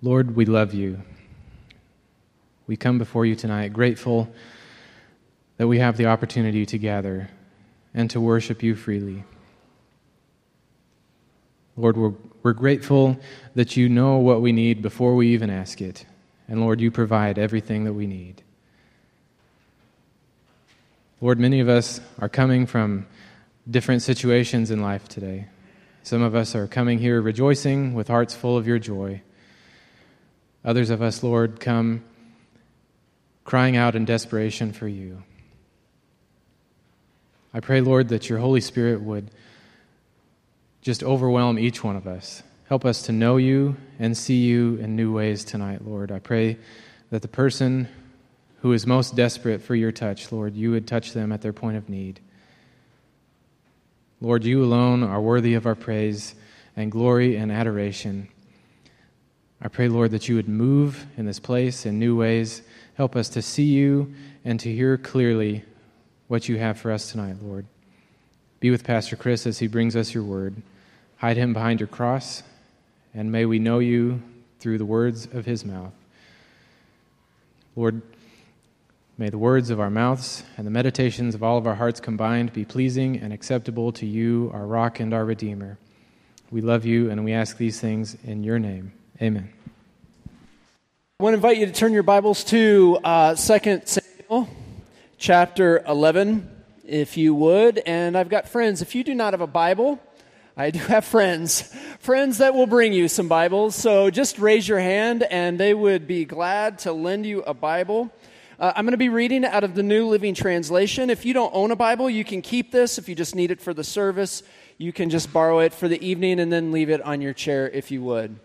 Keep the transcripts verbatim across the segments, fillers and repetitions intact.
Lord, we love you. We come before you tonight grateful that we have the opportunity to gather and to worship you freely. Lord, we're, we're grateful that you know what we need before we even ask it. And Lord, you provide everything that we need. Lord, many of us are coming from different situations in life today. Some of us are coming here rejoicing with hearts full of your joy. Others of us, Lord, come crying out in desperation for you. I pray, Lord, that your Holy Spirit would just overwhelm each one of us. Help us to know you and see you in new ways tonight, Lord. I pray that the person who is most desperate for your touch, Lord, you would touch them at their point of need. Lord, you alone are worthy of our praise and glory and adoration. I pray, Lord, that you would move in this place in new ways. Help us to see you and to hear clearly what you have for us tonight, Lord. Be with Pastor Chris as he brings us your word. Hide him behind your cross, and may we know you through the words of his mouth. Lord, may the words of our mouths and the meditations of all of our hearts combined be pleasing and acceptable to you, our rock and our redeemer. We love you, and we ask these things in your name. Amen. I want to invite you to turn your Bibles to uh, Second Samuel chapter eleven, if you would. And I've got friends. If you do not have a Bible, I do have friends, friends that will bring you some Bibles. So just raise your hand and they would be glad to lend you a Bible. Uh, I'm going to be reading out of the New Living Translation. If you don't own a Bible, you can keep this. If you just need it for the service, you can just borrow it for the evening and then leave it on your chair if you would.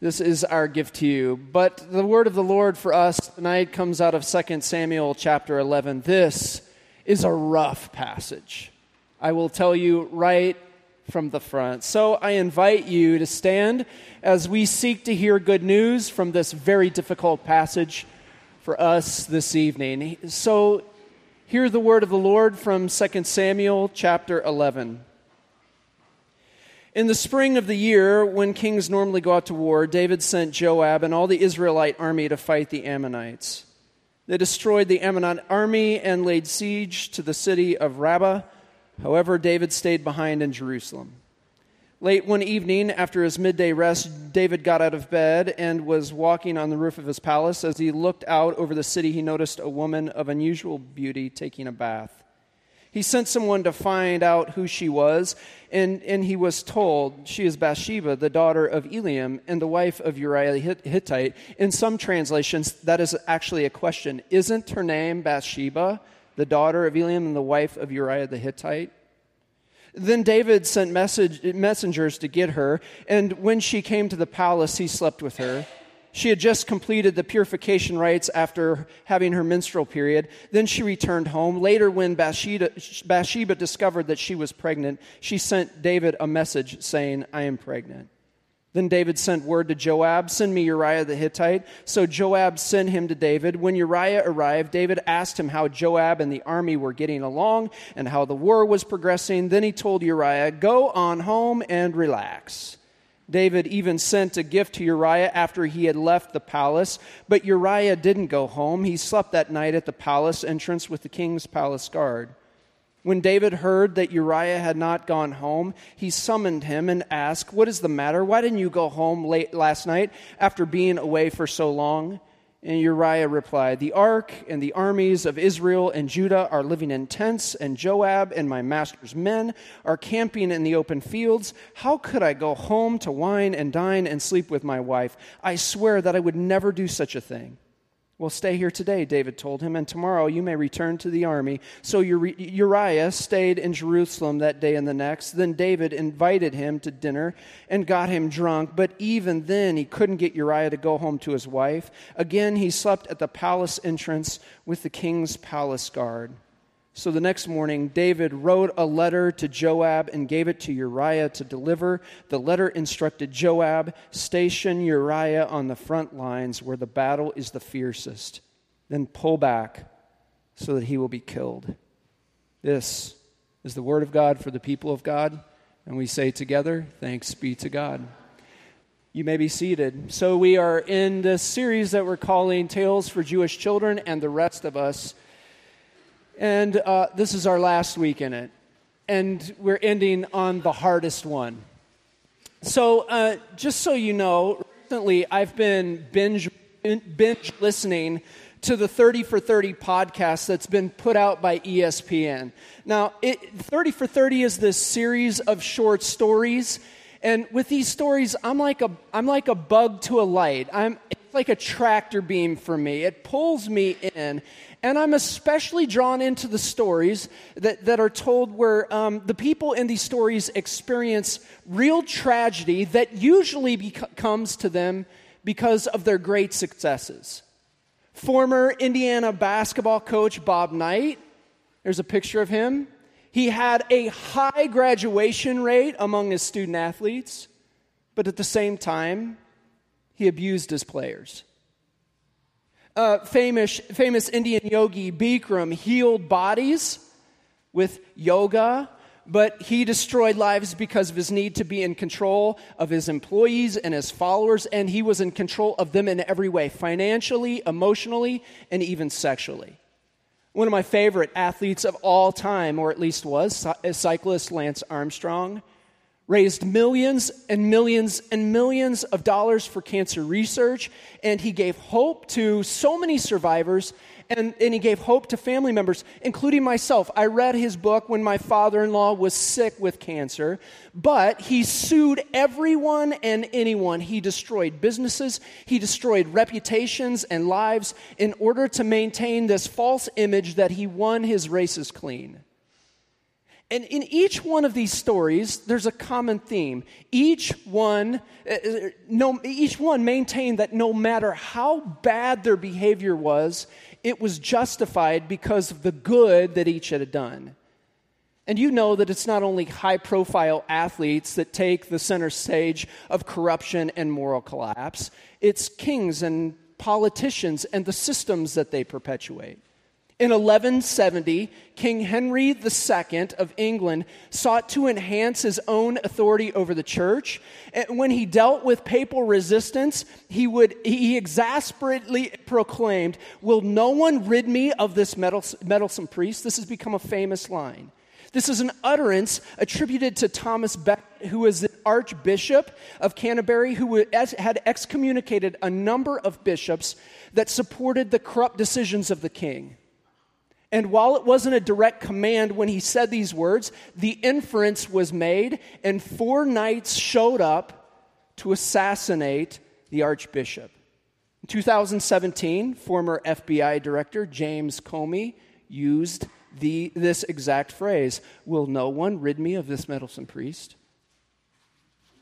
This is our gift to you. But the word of the Lord for us tonight comes out of Second Samuel chapter eleven. This is a rough passage. I will tell you right from the front. So I invite you to stand as we seek to hear good news from this very difficult passage for us this evening. So hear the word of the Lord from Second Samuel chapter eleven. In the spring of the year, when kings normally go out to war, David sent Joab and all the Israelite army to fight the Ammonites. They destroyed the Ammonite army and laid siege to the city of Rabbah. However, David stayed behind in Jerusalem. Late one evening, after his midday rest, David got out of bed and was walking on the roof of his palace. As he looked out over the city, he noticed a woman of unusual beauty taking a bath. He sent someone to find out who she was, and, and he was told, she is Bathsheba, the daughter of Eliam, and the wife of Uriah the Hittite. In some translations, that is actually a question. Isn't her name Bathsheba, the daughter of Eliam and the wife of Uriah the Hittite? Then David sent message, messengers to get her, and when she came to the palace, he slept with her. She had just completed the purification rites after having her menstrual period. Then she returned home. Later, when Bathsheba, Bathsheba discovered that she was pregnant, she sent David a message saying, I am pregnant. Then David sent word to Joab, send me Uriah the Hittite. So Joab sent him to David. When Uriah arrived, David asked him how Joab and the army were getting along and how the war was progressing. Then he told Uriah, go on home and relax. David even sent a gift to Uriah after he had left the palace, but Uriah didn't go home. He slept that night at the palace entrance with the king's palace guard. When David heard that Uriah had not gone home, he summoned him and asked, what is the matter? Why didn't you go home late last night after being away for so long? And Uriah replied, the ark and the armies of Israel and Judah are living in tents, and Joab and my master's men are camping in the open fields. How could I go home to wine and dine and sleep with my wife? I swear that I would never do such a thing. Well, stay here today, David told him, and tomorrow you may return to the army. So Uriah stayed in Jerusalem that day and the next. Then David invited him to dinner and got him drunk, but even then he couldn't get Uriah to go home to his wife. Again, he slept at the palace entrance with the king's palace guard. So the next morning, David wrote a letter to Joab and gave it to Uriah to deliver. The letter instructed Joab, station Uriah on the front lines where the battle is the fiercest. Then pull back so that he will be killed. This is the word of God for the people of God. And we say together, thanks be to God. You may be seated. So we are in this series that we're calling Tales for Jewish Children and the Rest of Us. And uh, this is our last week in it. And we're ending on the hardest one. So uh, just so you know, recently I've been binge, binge listening to the thirty for thirty podcast that's been put out by E S P N. Now, it, thirty for thirty is this series of short stories, and with these stories, I'm like a I'm like a bug to a light. I'm it's like a tractor beam for me. It pulls me in, and I'm especially drawn into the stories that, that are told where um, the people in these stories experience real tragedy that usually bec- comes to them because of their great successes. Former Indiana basketball coach Bob Knight, there's a picture of him. He had a high graduation rate among his student athletes, but at the same time, he abused his players. Uh, famous, famous Indian yogi Bikram healed bodies with yoga, but he destroyed lives because of his need to be in control of his employees and his followers, and he was in control of them in every way, financially, emotionally, and even sexually. One of my favorite athletes of all time, or at least was, cyclist Lance Armstrong, raised millions and millions and millions of dollars for cancer research, and he gave hope to so many survivors, and, and he gave hope to family members, including myself. I read his book when my father-in-law was sick with cancer, but he sued everyone and anyone. He destroyed businesses, he destroyed reputations and lives in order to maintain this false image that he won his races clean. And in each one of these stories, there's a common theme. Each one, no, each one maintained that no matter how bad their behavior was, it was justified because of the good that each had done. And you know that it's not only high-profile athletes that take the center stage of corruption and moral collapse. It's kings and politicians and the systems that they perpetuate. In eleven seventy, King Henry the Second of England sought to enhance his own authority over the church. And when he dealt with papal resistance, he would he exasperately proclaimed, "Will no one rid me of this meddlesome priest?" This has become a famous line. This is an utterance attributed to Thomas Becket, who was the Archbishop of Canterbury, who had excommunicated a number of bishops that supported the corrupt decisions of the king. And while it wasn't a direct command when he said these words, the inference was made, and four knights showed up to assassinate the archbishop. In two thousand seventeen, former F B I director James Comey used the, this exact phrase, "Will no one rid me of this meddlesome priest?"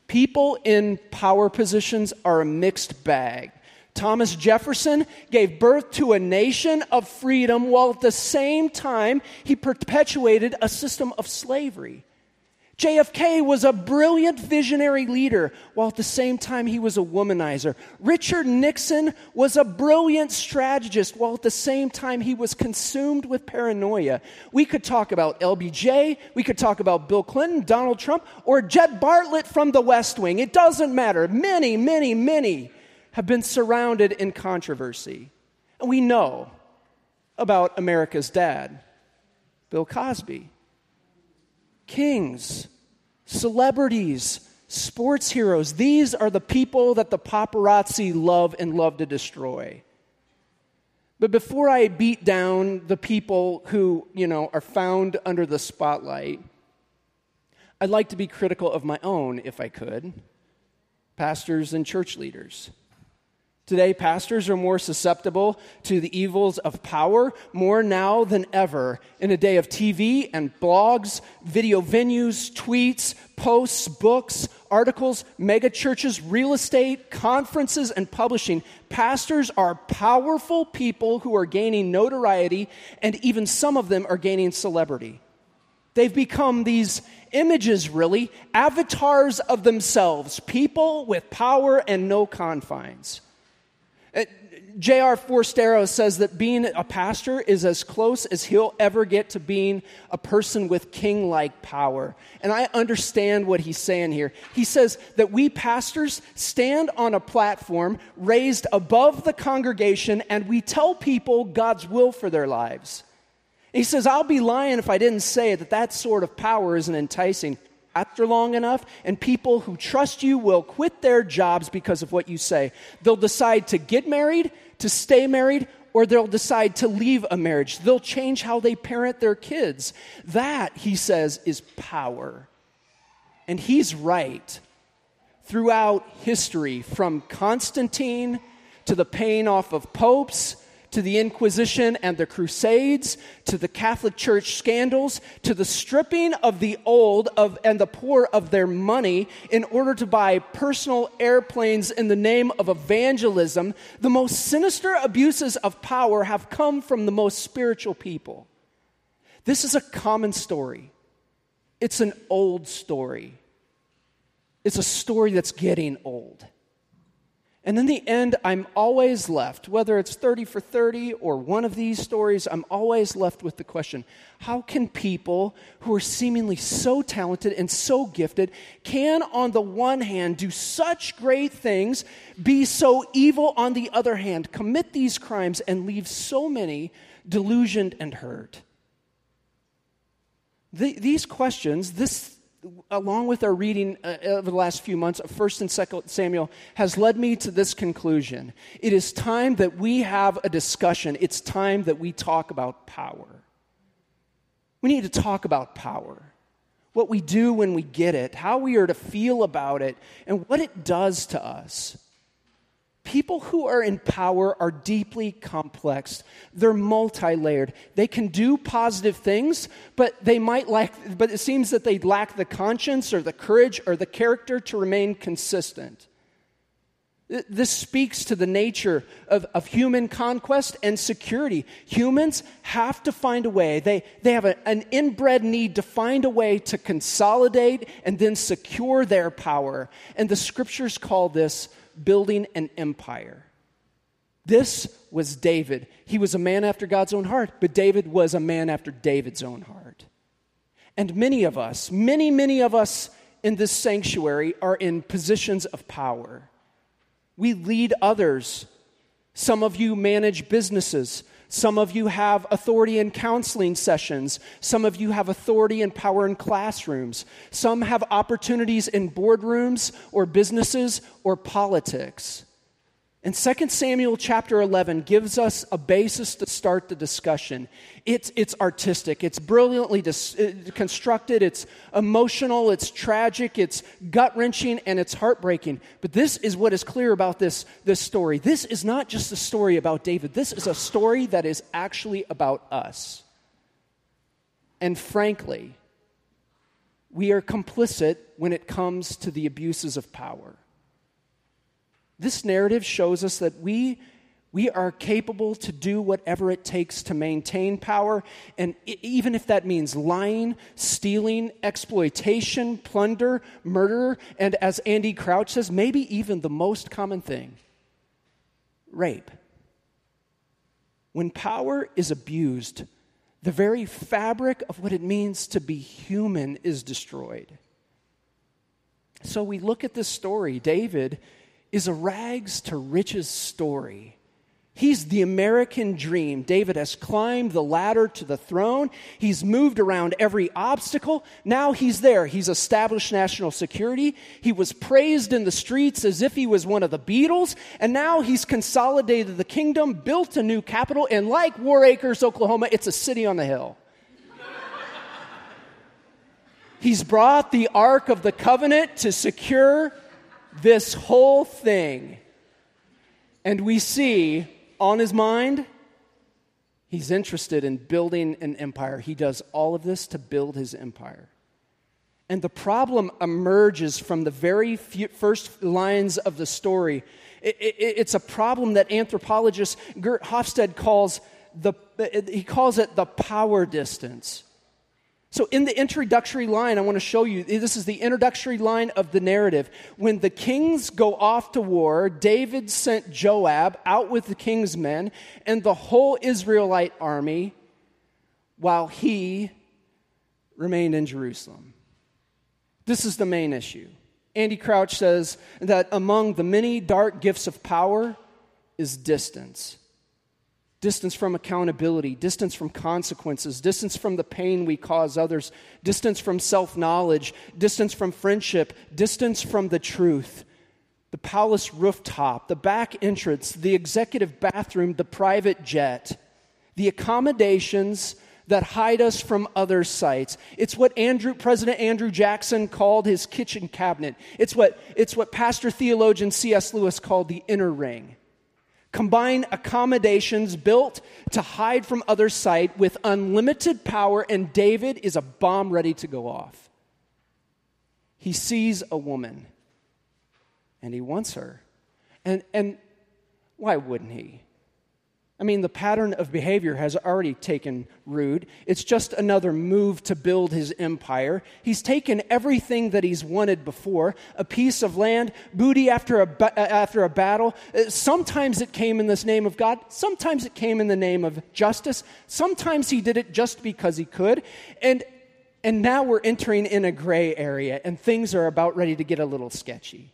People in power positions are a mixed bag. Thomas Jefferson gave birth to a nation of freedom while at the same time he perpetuated a system of slavery. J F K was a brilliant visionary leader while at the same time he was a womanizer. Richard Nixon was a brilliant strategist while at the same time he was consumed with paranoia. We could talk about L B J, we could talk about Bill Clinton, Donald Trump, or Jed Bartlett from the West Wing. It doesn't matter. Many, many, many have been surrounded in controversy. And we know about America's dad, Bill Cosby. Kings, celebrities, sports heroes, these are the people that the paparazzi love and love to destroy. But before I beat down the people who, you know, are found under the spotlight, I'd like to be critical of my own, if I could, pastors and church leaders. Today, pastors are more susceptible to the evils of power, more now than ever, in a day of T V and blogs, video venues, tweets, posts, books, articles, megachurches, real estate, conferences, and publishing. Pastors are powerful people who are gaining notoriety, and even some of them are gaining celebrity. They've become these images, really, avatars of themselves, people with power and no confines. J R Forstero says that being a pastor is as close as he'll ever get to being a person with king-like power. And I understand what he's saying here. He says that we pastors stand on a platform raised above the congregation, and we tell people God's will for their lives. He says, I'll be lying if I didn't say that that sort of power isn't enticing. After long enough, and people who trust you will quit their jobs because of what you say. They'll decide to get married, to stay married, or they'll decide to leave a marriage. They'll change how they parent their kids. That, he says, is power. And he's right. Throughout history, from Constantine to the paying off of popes, to the Inquisition and the Crusades, to the Catholic Church scandals, to the stripping of the old of and the poor of their money in order to buy personal airplanes in the name of evangelism, the most sinister abuses of power have come from the most spiritual people. This is a common story. It's an old story. It's a story that's getting old. And in the end, I'm always left, whether it's thirty for thirty or one of these stories, I'm always left with the question, how can people who are seemingly so talented and so gifted can, on the one hand, do such great things, be so evil on the other hand, commit these crimes, and leave so many delusioned and hurt? The, these questions, this along with our reading uh, over the last few months of First and Second Samuel, has led me to this conclusion. It is time that we have a discussion. It's time that we talk about power. We need to talk about power, what we do when we get it, how we are to feel about it, and what it does to us. People who are in power are deeply complex. They're multi-layered. They can do positive things, but they might lack, but it seems that they lack the conscience or the courage or the character to remain consistent. This speaks to the nature of, of human conquest and security. Humans have to find a way. They, they have a, an inbred need to find a way to consolidate and then secure their power. And the scriptures call this building an empire. This was David. He was a man after God's own heart, but David was a man after David's own heart. And many of us, many, many of us in this sanctuary are in positions of power. We lead others. Some of you manage businesses. Some of you have authority in counseling sessions. Some of you have authority and power in classrooms. Some have opportunities in boardrooms or businesses or politics. And Second Samuel chapter eleven gives us a basis to start the discussion. It's, it's artistic. It's brilliantly dis- constructed. It's emotional. It's tragic. It's gut-wrenching, and it's heartbreaking. But this is what is clear about this, this story. This is not just a story about David. This is a story that is actually about us. And frankly, we are complicit when it comes to the abuses of power. This narrative shows us that we, we are capable to do whatever it takes to maintain power, and even if that means lying, stealing, exploitation, plunder, murder, and as Andy Crouch says, maybe even the most common thing, rape. When power is abused, the very fabric of what it means to be human is destroyed. So we look at this story. David is a rags to riches story. He's the American dream. David has climbed the ladder to the throne. He's moved around every obstacle. Now he's there. He's established national security. He was praised in the streets as if he was one of the Beatles. And now he's consolidated the kingdom, built a new capital, and like War Acres, Oklahoma, it's a city on the hill. He's brought the Ark of the Covenant to secure this whole thing. And we see on his mind, he's interested in building an empire. He does all of this to build his empire. And the problem emerges from the very first lines of the story. It's a problem that anthropologist Gert Hofstede calls the, he calls it the power distance. So in the introductory line, I want to show you, this is the introductory line of the narrative. When the kings go off to war, David sent Joab out with the king's men and the whole Israelite army while he remained in Jerusalem. This is the main issue. Andy Crouch says that among the many dark gifts of power is distance. Distance from accountability, distance from consequences, distance from the pain we cause others, distance from self-knowledge, distance from friendship, distance from the truth, the palace rooftop, the back entrance, the executive bathroom, the private jet, the accommodations that hide us from other sights. It's what Andrew, President Andrew Jackson called his kitchen cabinet. It's what, it's what pastor theologian C S Lewis called the inner ring. Combine accommodations built to hide from other sight with unlimited power, and David is a bomb ready to go off. He sees a woman, and he wants her. And, and why wouldn't he? I mean, the pattern of behavior has already taken root. It's just another move to build his empire. He's taken everything that he's wanted before, a piece of land, booty after a, after a battle. Sometimes it came in the name of God. Sometimes it came in the name of justice. Sometimes he did it just because he could. And, and now we're entering in a gray area, and things are about ready to get a little sketchy.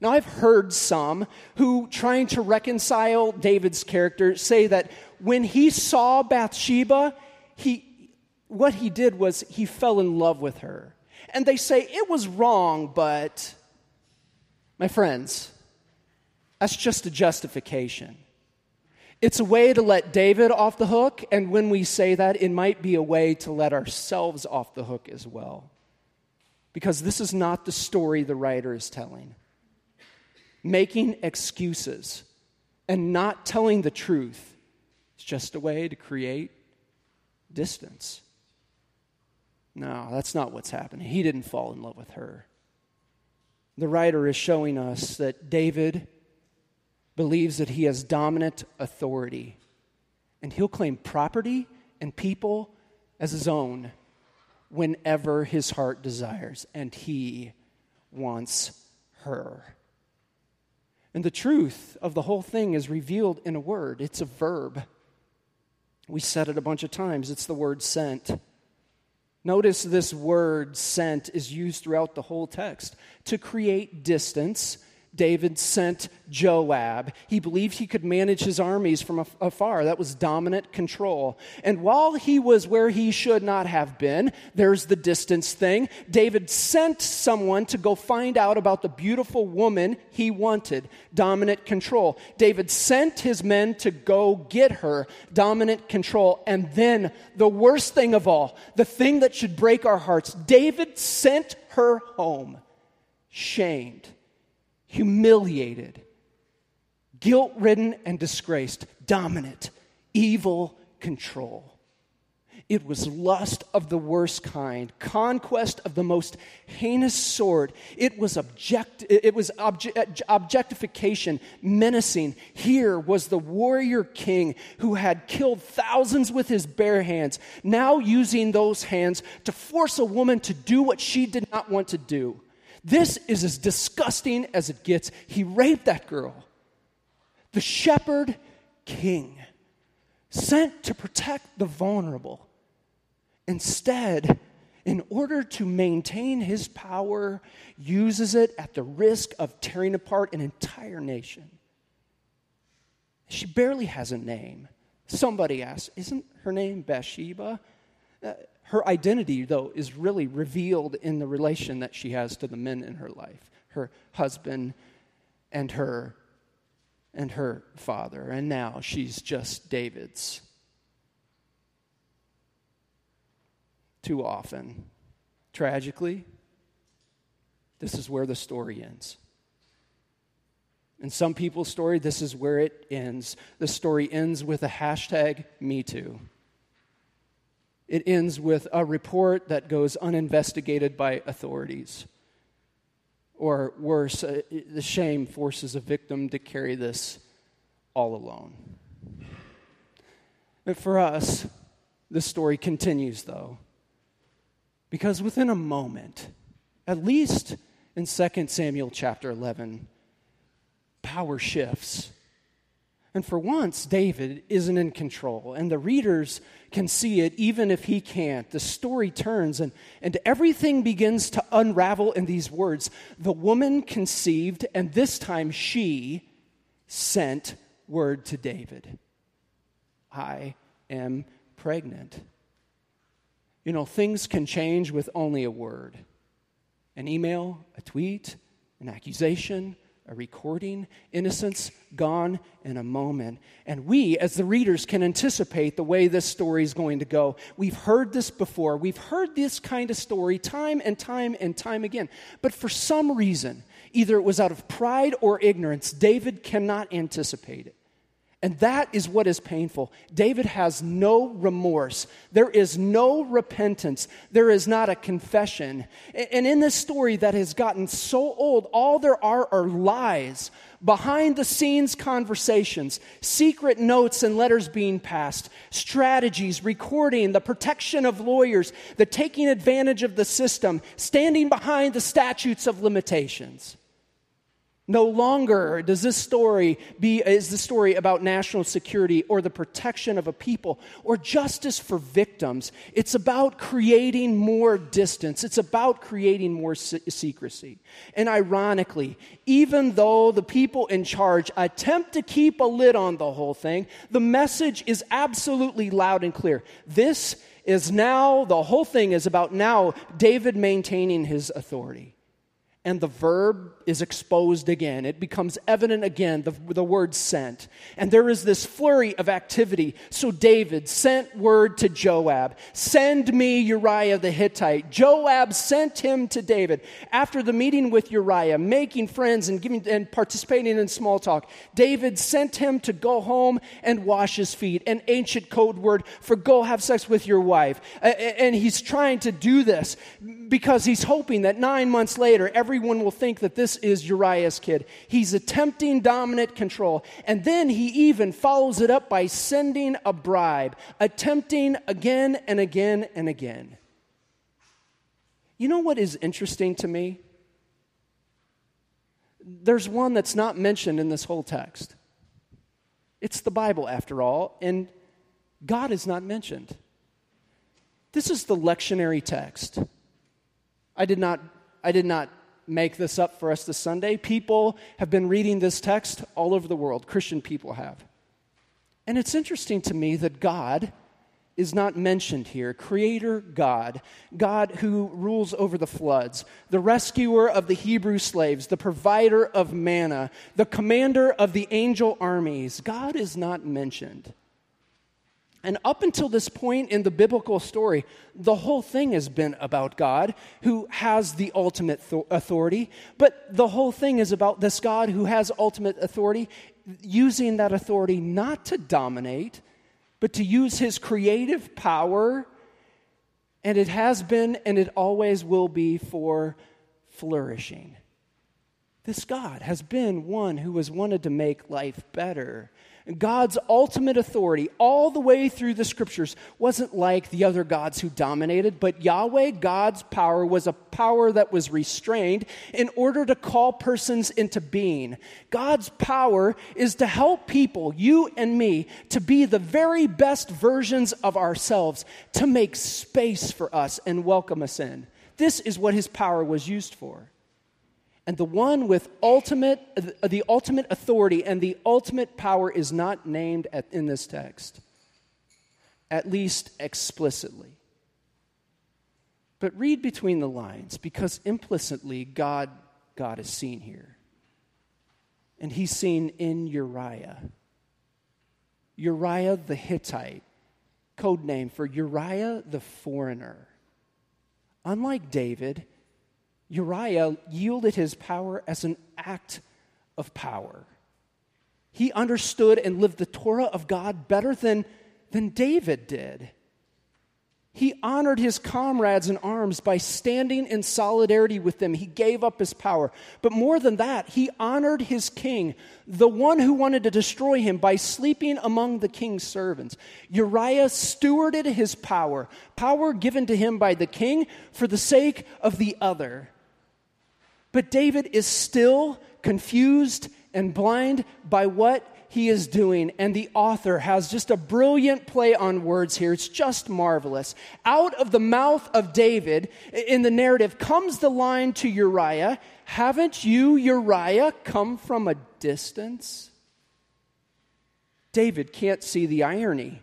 Now, I've heard some who, trying to reconcile David's character, say that when he saw Bathsheba, he, what he did was he fell in love with her. And they say, it was wrong, but, my friends, that's just a justification. It's a way to let David off the hook, and when we say that, it might be a way to let ourselves off the hook as well. Because this is not the story the writer is telling. Making excuses and not telling the truth is just a way to create distance. No, that's not what's happening. He didn't fall in love with her. The writer is showing us that David believes that he has dominant authority, and he'll claim property and people as his own whenever his heart desires, and he wants her. And the truth of the whole thing is revealed in a word. It's a verb. We said it a bunch of times. It's the word sent. Notice this word sent is used throughout the whole text. To create distance, David sent Joab. He believed he could manage his armies from afar. That was dominant control. And while he was where he should not have been, there's the distance thing, David sent someone to go find out about the beautiful woman he wanted. Dominant control. David sent his men to go get her. Dominant control. And then the worst thing of all, the thing that should break our hearts, David sent her home, shamed, humiliated, guilt-ridden, and disgraced. Dominant, evil control. It was lust of the worst kind, conquest of the most heinous sort. It was object. It was obje, objectification, menacing. Here was the warrior king who had killed thousands with his bare hands, now using those hands to force a woman to do what she did not want to do. This is as disgusting as it gets. He raped that girl. The shepherd king, sent to protect the vulnerable. Instead, in order to maintain his power, uses it at the risk of tearing apart an entire nation. She barely has a name. Somebody asked, isn't her name Bathsheba? Uh, Her identity, though, is really revealed in the relation that she has to the men in her life, her husband and her and her father. And now she's just David's. Too often, tragically, this is where the story ends. In some people's story, this is where it ends. The story ends with a hashtag MeToo. It ends with a report that goes uninvestigated by authorities. Or worse, uh, the shame forces a victim to carry this all alone. But for us, the story continues, though. Because within a moment, at least in Second Samuel chapter eleven, power shifts. And for once, David isn't in control, and the readers can see it even if he can't. The story turns, and, and everything begins to unravel in these words. The woman conceived, and this time she sent word to David. I am pregnant. You know, things can change with only a word. An email, a tweet, an accusation, a recording, innocence gone in a moment. And we, as the readers, can anticipate the way this story is going to go. We've heard this before. We've heard this kind of story time and time and time again. But for some reason, either it was out of pride or ignorance, David cannot anticipate it. And that is what is painful. David has no remorse. There is no repentance. There is not a confession. And in this story that has gotten so old, all there are are lies, behind-the-scenes conversations, secret notes and letters being passed, strategies, recording, the protection of lawyers, the taking advantage of the system, standing behind the statutes of limitations. No longer does this story be is the story about national security or the protection of a people or justice for victims. It's about creating more distance. It's about creating more se- secrecy. And ironically, even though the people in charge attempt to keep a lid on the whole thing, the message is absolutely loud and clear. This is now, the whole thing is about now David maintaining his authority. And the verb is exposed again. It becomes evident again, the, the word sent. And there is this flurry of activity. So David sent word to Joab. Send me Uriah the Hittite. Joab sent him to David. After the meeting with Uriah, making friends and giving and participating in small talk, David sent him to go home and wash his feet. An ancient code word for go have sex with your wife. And he's trying to do this because he's hoping that nine months later, every Everyone will think that this is Uriah's kid. He's attempting dominant control. And then he even follows it up by sending a bribe, attempting again and again and again. You know what is interesting to me? There's one that's not mentioned in this whole text. It's the Bible, after all, and God is not mentioned. This is the lectionary text. I did not, I did not make this up for us this Sunday. People have been reading this text all over the world. Christian people have. And it's interesting to me that God is not mentioned here. Creator God, God who rules over the floods, the rescuer of the Hebrew slaves, the provider of manna, the commander of the angel armies. God is not mentioned. And up until this point in the biblical story, the whole thing has been about God who has the ultimate authority, but the whole thing is about this God who has ultimate authority, using that authority not to dominate, but to use his creative power, and it has been and it always will be for flourishing. This God has been one who has wanted to make life better. God's ultimate authority all the way through the scriptures wasn't like the other gods who dominated, but Yahweh, God's power, was a power that was restrained in order to call persons into being. God's power is to help people, you and me, to be the very best versions of ourselves, to make space for us and welcome us in. This is what his power was used for. And the one with ultimate, the ultimate authority and the ultimate power is not named at, in this text, at least explicitly. But read between the lines, because implicitly God, God is seen here. And he's seen in Uriah. Uriah the Hittite, codename for Uriah the foreigner. Unlike David, Uriah yielded his power as an act of power. He understood and lived the Torah of God better than, than David did. He honored his comrades in arms by standing in solidarity with them. He gave up his power. But more than that, he honored his king, the one who wanted to destroy him, by sleeping among the king's servants. Uriah stewarded his power, power given to him by the king for the sake of the other. But David is still confused and blind by what he is doing, and the author has just a brilliant play on words here. It's just marvelous. Out of the mouth of David, in the narrative, comes the line to Uriah, "Haven't you, Uriah, come from a distance?" David can't see the irony.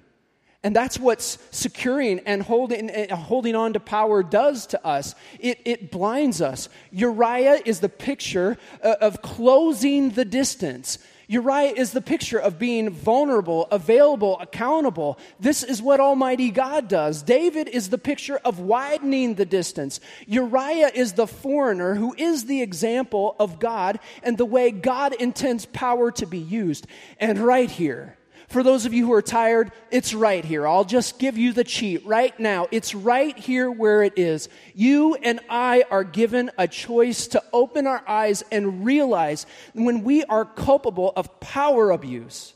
And that's what securing and holding and holding on to power does to us. It, it blinds us. Uriah is the picture of closing the distance. Uriah is the picture of being vulnerable, available, accountable. This is what Almighty God does. David is the picture of widening the distance. Uriah is the foreigner who is the example of God and the way God intends power to be used. And right here, for those of you who are tired, it's right here. I'll just give you the cheat right now. It's right here where it is. You and I are given a choice to open our eyes and realize when we are culpable of power abuse.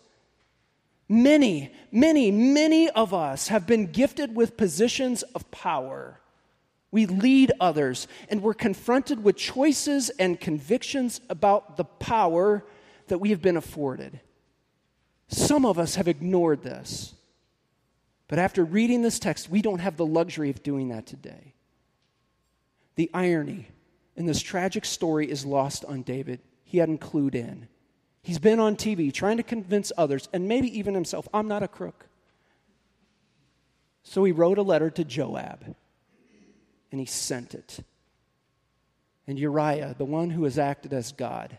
Many, many, many of us have been gifted with positions of power. We lead others, and we're confronted with choices and convictions about the power that we have been afforded. Some of us have ignored this, but after reading this text, we don't have the luxury of doing that today. The irony in this tragic story is lost on David. He hadn't clued in. He's been on T V trying to convince others, and maybe even himself, I'm not a crook. So he wrote a letter to Joab, and he sent it. And Uriah, the one who has acted as God,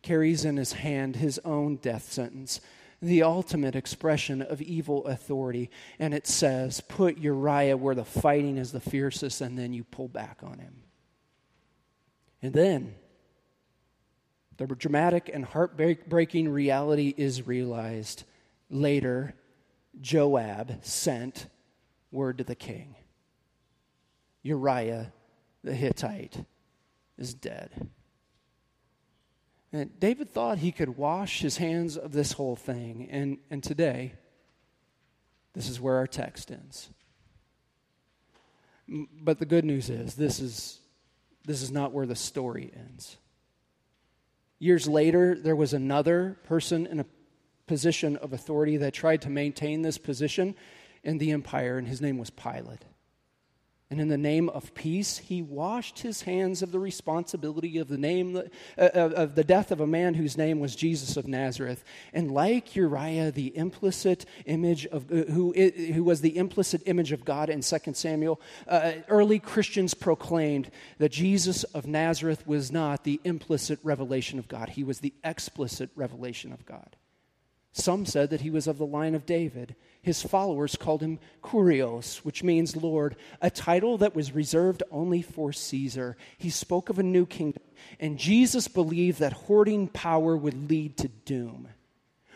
carries in his hand his own death sentence, the ultimate expression of evil authority. And it says, put Uriah where the fighting is the fiercest, and then you pull back on him. And then the dramatic and heartbreaking reality is realized. Later, Joab sent word to the king. Uriah the Hittite is dead. And David thought he could wash his hands of this whole thing. And, and today, this is where our text ends. But the good news is this, is, this is not where the story ends. Years later, there was another person in a position of authority that tried to maintain this position in the empire, and his name was Pilate. And in the name of peace, he washed his hands of the responsibility of the name uh, of the death of a man whose name was Jesus of Nazareth. And like Uriah, the implicit image of uh, who who was the implicit image of God in Second Samuel, uh, early Christians proclaimed that Jesus of Nazareth was not the implicit revelation of God; he was the explicit revelation of God. Some said that he was of the line of David. His followers called him Kurios, which means Lord, a title that was reserved only for Caesar. He spoke of a new kingdom, and Jesus believed that hoarding power would lead to doom.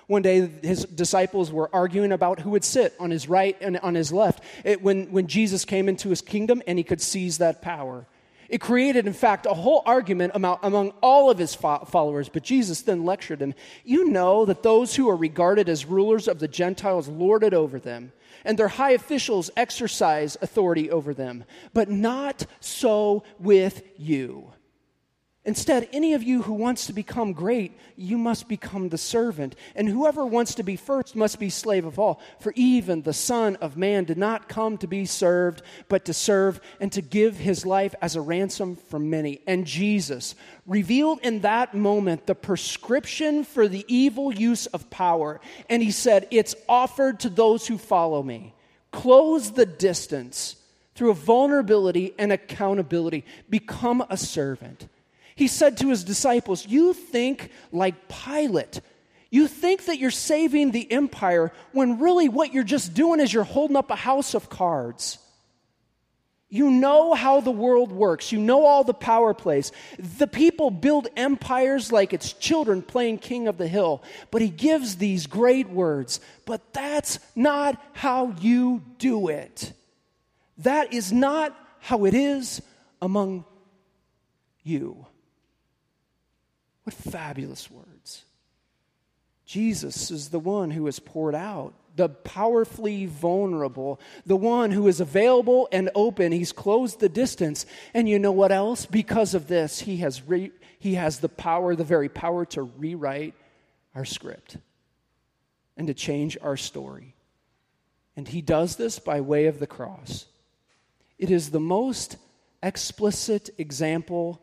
One day, his disciples were arguing about who would sit on his right and on his left it, when, when Jesus came into his kingdom and he could seize that power. It created, in fact, a whole argument among all of his followers, but Jesus then lectured him. You know that those who are regarded as rulers of the Gentiles lord it over them, and their high officials exercise authority over them, but not so with you. Instead, any of you who wants to become great, you must become the servant. And whoever wants to be first must be slave of all. For even the Son of Man did not come to be served, but to serve and to give his life as a ransom for many. And Jesus revealed in that moment the prescription for the evil use of power. And he said, it's offered to those who follow me. Close the distance through a vulnerability and accountability. Become a servant. He said to his disciples, you think like Pilate. You think that you're saving the empire when really what you're just doing is you're holding up a house of cards. You know how the world works. You know all the power plays. The people build empires like it's children playing king of the hill. But he gives these great words, but that's not how you do it. That is not how it is among you. What fabulous words. Jesus is the one who is poured out, the powerfully vulnerable, the one who is available and open. He's closed the distance. And you know what else? Because of this, he has re- he has the power, the very power to rewrite our script and to change our story. And he does this by way of the cross. It is the most explicit example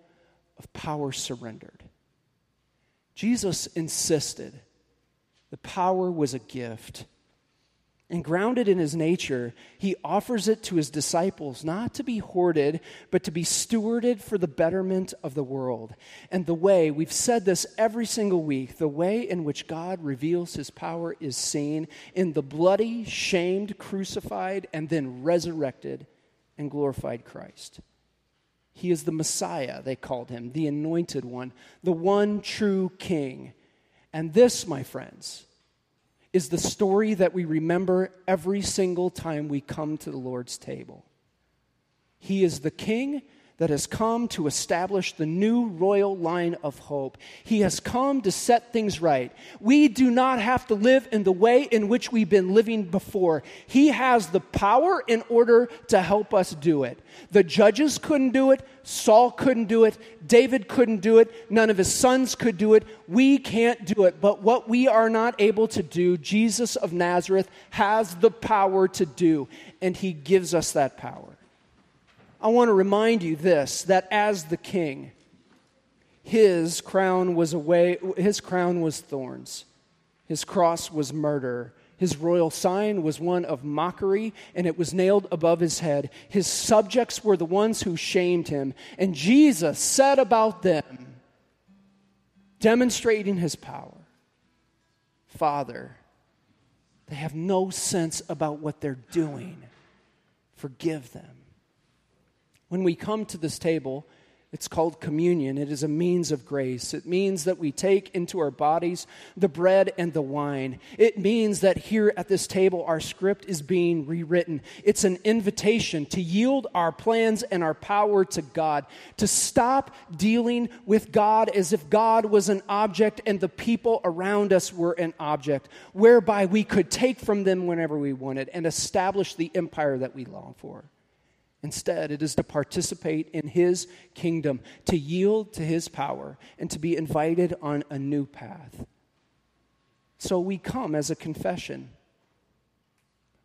of power surrendered. Jesus insisted the power was a gift. And grounded in his nature, he offers it to his disciples, not to be hoarded, but to be stewarded for the betterment of the world. And the way, we've said this every single week, the way in which God reveals his power is seen in the bloody, shamed, crucified, and then resurrected and glorified Christ. He is the Messiah, they called him, the anointed one, the one true king. And this, my friends, is the story that we remember every single time we come to the Lord's table. He is the king that has come to establish the new royal line of hope. He has come to set things right. We do not have to live in the way in which we've been living before. He has the power in order to help us do it. The judges couldn't do it. Saul couldn't do it. David couldn't do it. None of his sons could do it. We can't do it. But what we are not able to do, Jesus of Nazareth has the power to do, and he gives us that power. I want to remind you this, that as the king, his crown was away, his crown was thorns. His cross was murder. His royal sign was one of mockery, and it was nailed above his head. His subjects were the ones who shamed him. And Jesus said about them, demonstrating his power, "Father, they have no sense about what they're doing. Forgive them." When we come to this table, it's called communion. It is a means of grace. It means that we take into our bodies the bread and the wine. It means that here at this table, our script is being rewritten. It's an invitation to yield our plans and our power to God, to stop dealing with God as if God was an object and the people around us were an object, whereby we could take from them whenever we wanted and establish the empire that we long for. Instead, it is to participate in his kingdom, to yield to his power, and to be invited on a new path. So we come as a confession.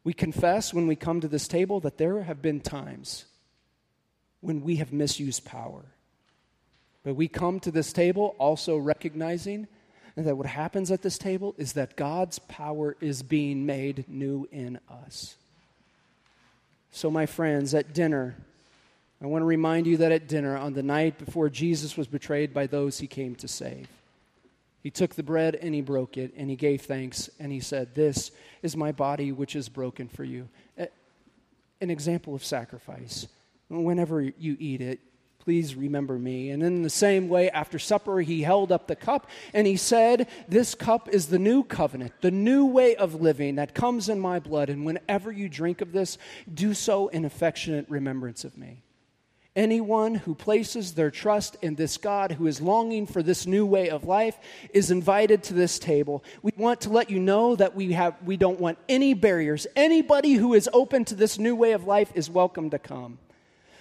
We confess when we come to this table that there have been times when we have misused power. But we come to this table also recognizing that what happens at this table is that God's power is being made new in us. So, my friends, at dinner, I want to remind you that at dinner, on the night before Jesus was betrayed by those he came to save, he took the bread and he broke it and he gave thanks and he said, "This is my body which is broken for you." An example of sacrifice. Whenever you eat it, please remember me. And in the same way, after supper, he held up the cup and he said, "This cup is the new covenant, the new way of living that comes in my blood. And whenever you drink of this, do so in affectionate remembrance of me." Anyone who places their trust in this God who is longing for this new way of life is invited to this table. We want to let you know that we have we don't want any barriers. Anybody who is open to this new way of life is welcome to come.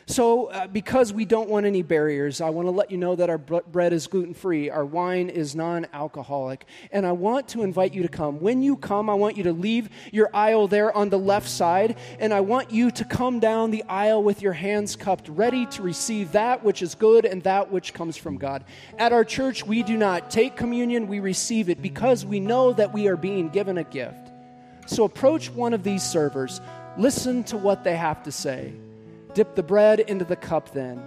So uh, because we don't want any barriers, I want to let you know that our br- bread is gluten-free, our wine is non-alcoholic, and I want to invite you to come. When you come, I want you to leave your aisle there on the left side, and I want you to come down the aisle with your hands cupped, ready to receive that which is good and that which comes from God. At our church, we do not take communion, we receive it because we know that we are being given a gift. So approach one of these servers, listen to what they have to say. Dip the bread into the cup then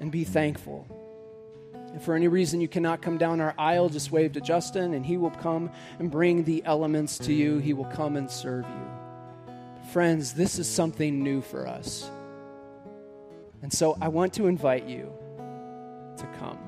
and be thankful. If for any reason you cannot come down our aisle, just wave to Justin and he will come and bring the elements to you. He will come and serve you. Friends, this is something new for us. And so I want to invite you to come.